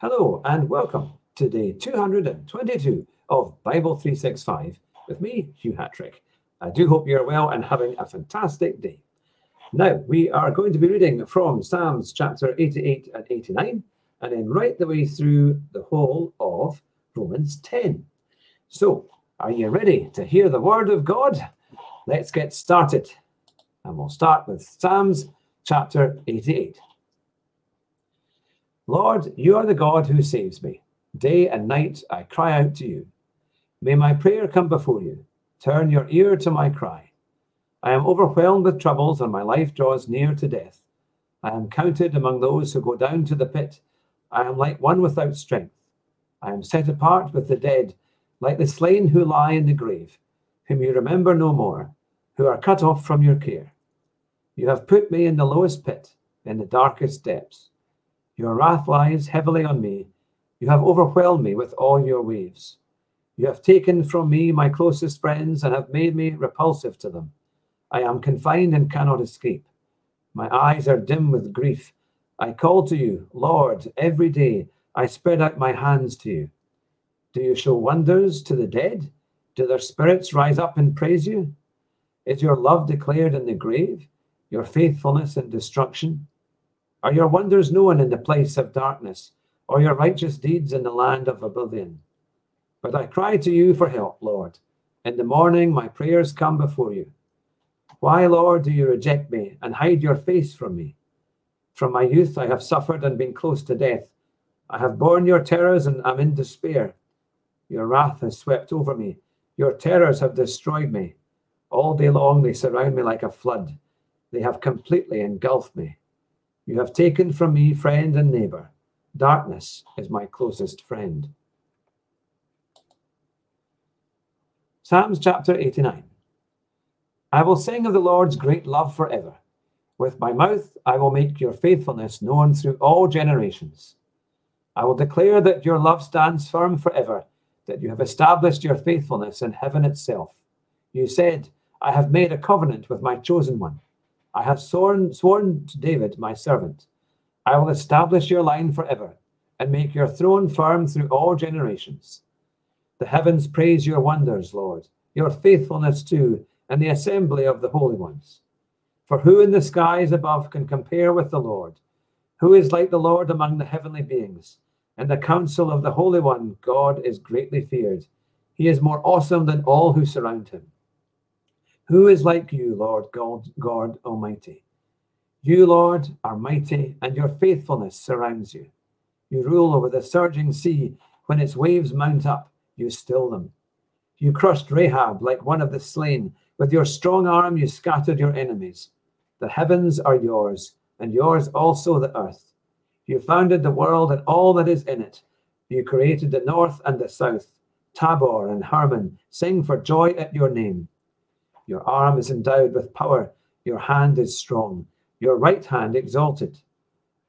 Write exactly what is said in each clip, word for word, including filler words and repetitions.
Hello and welcome to day two hundred twenty-two of Bible three sixty-five with me, Hugh Hatrick. I do hope you're well and having a fantastic day. Now, we are going to be reading from Psalms chapter eighty-eight and eighty-nine, and then right the way through the whole of Romans ten. So, are you ready to hear the word of God? Let's get started. And we'll start with Psalms chapter eighty-eight. Lord, you are the God who saves me. Day and night I cry out to you. May my prayer come before you. Turn your ear to my cry. I am overwhelmed with troubles, and my life draws near to death. I am counted among those who go down to the pit. I am like one without strength. I am set apart with the dead, like the slain who lie in the grave, whom you remember no more, who are cut off from your care. You have put me in the lowest pit, in the darkest depths. Your wrath lies heavily on me. You have overwhelmed me with all your waves. You have taken from me my closest friends and have made me repulsive to them. I am confined and cannot escape. My eyes are dim with grief. I call to you, Lord, every day. I spread out my hands to you. Do you show wonders to the dead? Do their spirits rise up and praise you? Is your love declared in the grave, your faithfulness in destruction? Are your wonders known in the place of darkness, or your righteous deeds in the land of oblivion? But I cry to you for help, Lord. In the morning my prayers come before you. Why, Lord, do you reject me and hide your face from me? From my youth I have suffered and been close to death. I have borne your terrors and am in despair. Your wrath has swept over me. Your terrors have destroyed me. All day long they surround me like a flood. They have completely engulfed me. You have taken from me friend and neighbor. Darkness is my closest friend. Psalms chapter eighty-nine. I will sing of the Lord's great love forever. With my mouth I will make your faithfulness known through all generations. I will declare that your love stands firm forever, that you have established your faithfulness in heaven itself. You said, I have made a covenant with my chosen one. I have sworn, sworn to David, my servant. I will establish your line forever and make your throne firm through all generations. The heavens praise your wonders, Lord, your faithfulness too, and the assembly of the holy ones. For who in the skies above can compare with the Lord? Who is like the Lord among the heavenly beings? And the counsel of the Holy One, God, is greatly feared. He is more awesome than all who surround him. Who is like you, Lord God, God Almighty? You, Lord, are mighty, and your faithfulness surrounds you. You rule over the surging sea. When its waves mount up, you still them. You crushed Rahab like one of the slain. With your strong arm you scattered your enemies. The heavens are yours, and yours also the earth. You founded the world and all that is in it. You created the north and the south. Tabor and Hermon sing for joy at your name. Your arm is endowed with power. Your hand is strong. Your right hand exalted.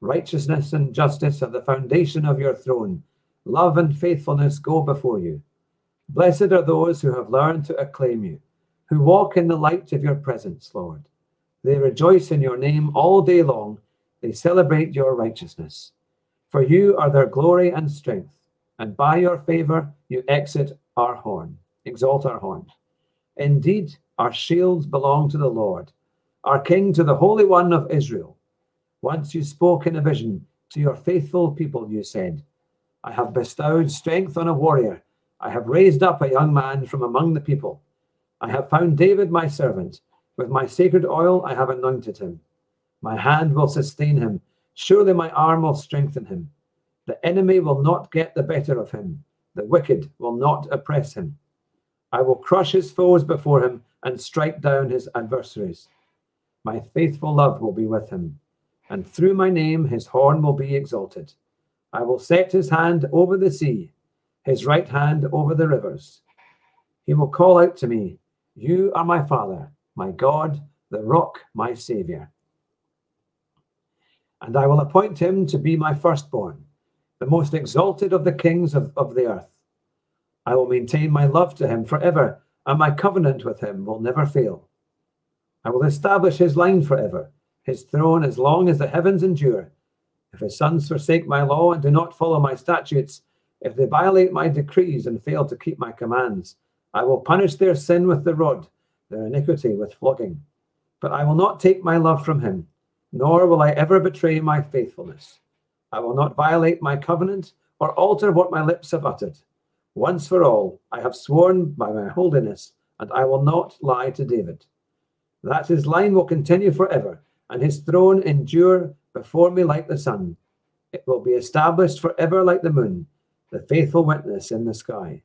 Righteousness and justice are the foundation of your throne. Love and faithfulness go before you. Blessed are those who have learned to acclaim you, who walk in the light of your presence, Lord. They rejoice in your name all day long. They celebrate your righteousness. For you are their glory and strength, and by your favor you exit our horn, exalt our horn. Indeed, our shields belong to the Lord, our King, to the Holy One of Israel. Once you spoke in a vision to your faithful people, you said, I have bestowed strength on a warrior. I have raised up a young man from among the people. I have found David my servant. With my sacred oil I have anointed him. My hand will sustain him. Surely my arm will strengthen him. The enemy will not get the better of him. The wicked will not oppress him. I will crush his foes before him and strike down his adversaries. My faithful love will be with him, and through my name his horn will be exalted. I will set his hand over the sea, his right hand over the rivers. He will call out to me, You are my Father, my God, the Rock, my Saviour. And I will appoint him to be my firstborn, the most exalted of the kings of, of the earth. I will maintain my love to him forever, and my covenant with him will never fail. I will establish his line forever, his throne as long as the heavens endure. If his sons forsake my law and do not follow my statutes, if they violate my decrees and fail to keep my commands, I will punish their sin with the rod, their iniquity with flogging. But I will not take my love from him, nor will I ever betray my faithfulness. I will not violate my covenant or alter what my lips have uttered. Once for all, I have sworn by my holiness, and I will not lie to David. That his line will continue forever, and his throne endure before me like the sun. It will be established forever like the moon, the faithful witness in the sky.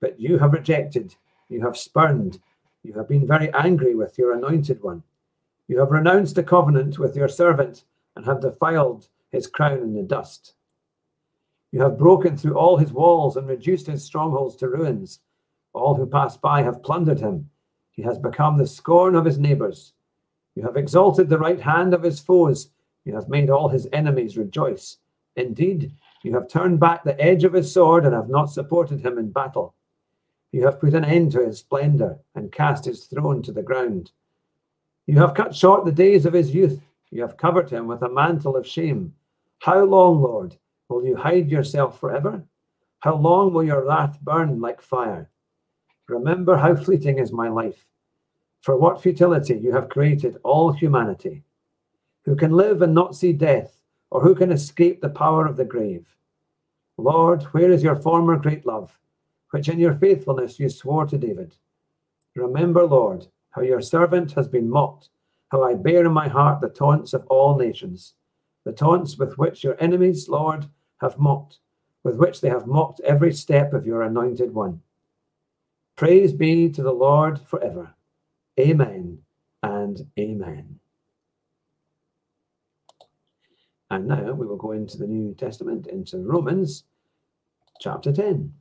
But you have rejected, you have spurned, you have been very angry with your anointed one. You have renounced a covenant with your servant and have defiled his crown in the dust. You have broken through all his walls and reduced his strongholds to ruins. All who pass by have plundered him. He has become the scorn of his neighbours. You have exalted the right hand of his foes. You have made all his enemies rejoice. Indeed, you have turned back the edge of his sword and have not supported him in battle. You have put an end to his splendour and cast his throne to the ground. You have cut short the days of his youth. You have covered him with a mantle of shame. How long, Lord, will you hide yourself forever? How long will your wrath burn like fire? Remember how fleeting is my life. For what futility you have created all humanity. Who can live and not see death, or who can escape the power of the grave? Lord, where is your former great love, which in your faithfulness you swore to David? Remember, Lord, how your servant has been mocked, how I bear in my heart the taunts of all nations, the taunts with which your enemies, Lord, have mocked, with which they have mocked every step of your anointed one. Praise be to the Lord forever. Amen and amen. And now we will go into the New Testament, into Romans chapter ten.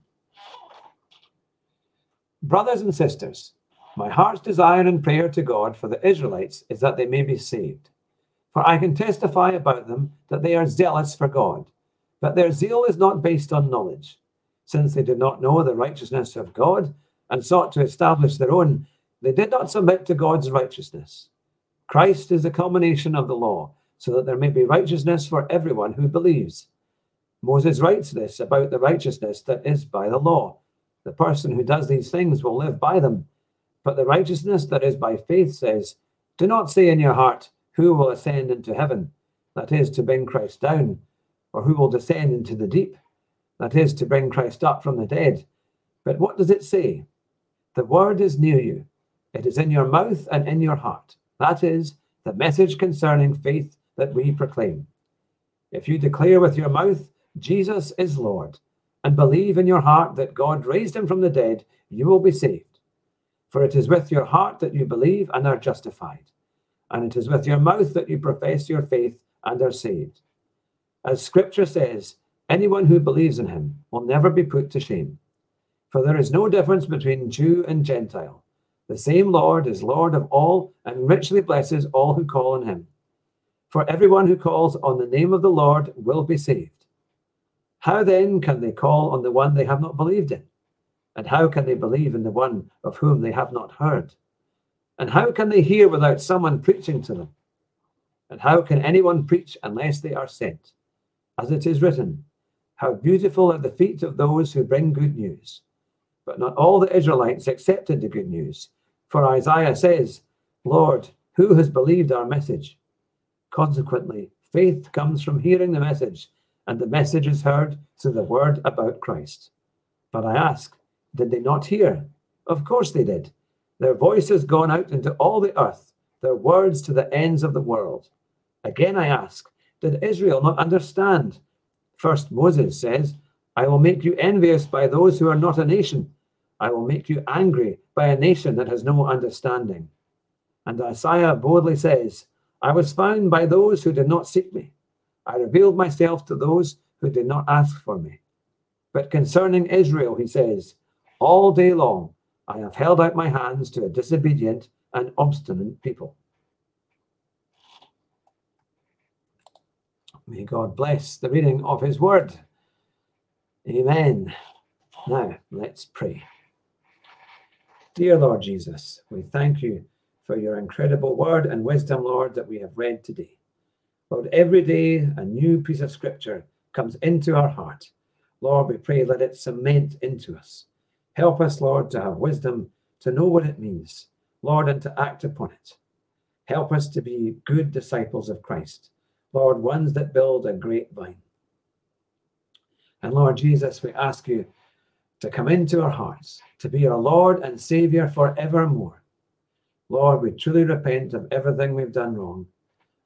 Brothers and sisters, my heart's desire and prayer to God for the Israelites is that they may be saved. For I can testify about them that they are zealous for God, but their zeal is not based on knowledge. Since they did not know the righteousness of God and sought to establish their own, they did not submit to God's righteousness. Christ is the culmination of the law, so that there may be righteousness for everyone who believes. Moses writes this about the righteousness that is by the law. The person who does these things will live by them. But the righteousness that is by faith says, do not say in your heart, who will ascend into heaven? That is, to bring Christ down. Or who will descend into the deep? That is, to bring Christ up from the dead. But what does it say? The word is near you. It is in your mouth and in your heart. That is, the message concerning faith that we proclaim. If you declare with your mouth, Jesus is Lord, and believe in your heart that God raised him from the dead, you will be saved. For it is with your heart that you believe and are justified, and it is with your mouth that you profess your faith and are saved. As Scripture says, anyone who believes in him will never be put to shame. For there is no difference between Jew and Gentile. The same Lord is Lord of all and richly blesses all who call on him. For everyone who calls on the name of the Lord will be saved. How then can they call on the one they have not believed in? And how can they believe in the one of whom they have not heard? And how can they hear without someone preaching to them? And how can anyone preach unless they are sent? As it is written, how beautiful are the feet of those who bring good news. But not all the Israelites accepted the good news. For Isaiah says, Lord, who has believed our message? Consequently, faith comes from hearing the message, and the message is heard through the word about Christ. But I ask, did they not hear? Of course they did. Their voice has gone out into all the earth, their words to the ends of the world. Again I ask, did Israel not understand? First Moses says, I will make you envious by those who are not a nation. I will make you angry by a nation that has no understanding. And Isaiah boldly says, I was found by those who did not seek me. I revealed myself to those who did not ask for me. But concerning Israel, he says, all day long I have held out my hands to a disobedient and obstinate people. May God bless the reading of his word. Amen. Now, let's pray. Dear Lord Jesus, we thank you for your incredible word and wisdom, Lord, that we have read today. Lord, every day a new piece of scripture comes into our heart. Lord, we pray, let it cement into us. Help us, Lord, to have wisdom, to know what it means, Lord, and to act upon it. Help us to be good disciples of Christ, Lord, ones that build a great vine. And Lord Jesus, we ask you to come into our hearts, to be our Lord and Savior forevermore. Lord, we truly repent of everything we've done wrong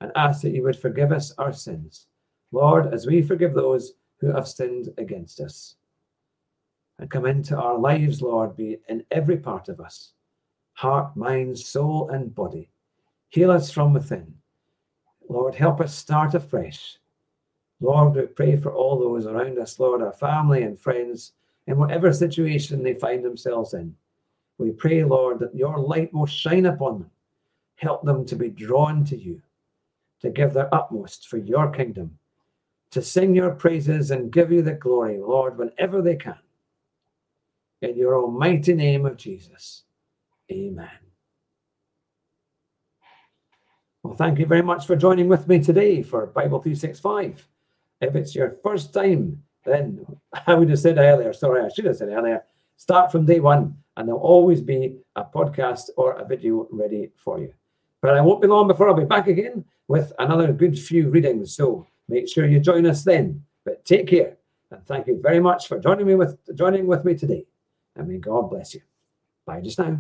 and ask that you would forgive us our sins, Lord, as we forgive those who have sinned against us. And come into our lives, Lord, be in every part of us, heart, mind, soul, and body. Heal us from within. Lord, help us start afresh. Lord, we pray for all those around us, Lord, our family and friends, in whatever situation they find themselves in. We pray, Lord, that your light will shine upon them. Help them to be drawn to you, to give their utmost for your kingdom, to sing your praises and give you the glory, Lord, whenever they can. In your almighty name of Jesus, amen. Well, thank you very much for joining with me today for Bible three sixty-five. If it's your first time, then I would have said earlier, sorry, I should have said earlier, start from day one, and there'll always be a podcast or a video ready for you. But I won't be long before I'll be back again with another good few readings, so make sure you join us then. But take care, and thank you very much for joining me with joining with me today. And may God bless you. Bye just now.